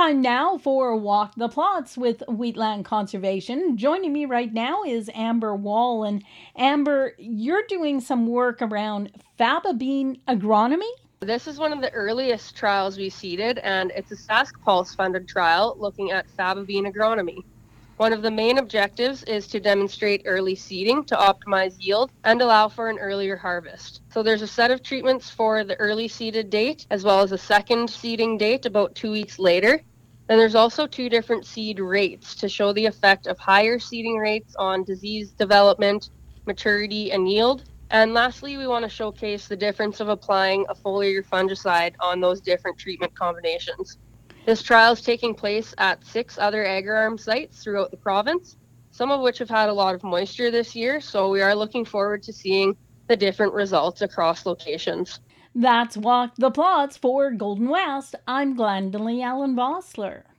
time now for Walk the Plots with Wheatland Conservation. Joining me right now is Amber Wall. And Amber, you're doing some work around faba bean agronomy? This is one of the earliest trials we seeded, and it's a SaskPulse funded trial looking at faba bean agronomy. One of the main objectives is to demonstrate early seeding to optimize yield and allow for an earlier harvest. So there's a set of treatments for the early seeded date as well as a second seeding date about 2 weeks later. Then there's also two different seed rates to show the effect of higher seeding rates on disease development, maturity, and yield. And lastly, we want to showcase the difference of applying a foliar fungicide on those different treatment combinations. This trial is taking place at 6 other Agri-Arm sites throughout the province, some of which have had a lot of moisture this year, so we are looking forward to seeing the different results across locations. That's Walk the Plots for Golden West. I'm Glendalee Allen-Bossler.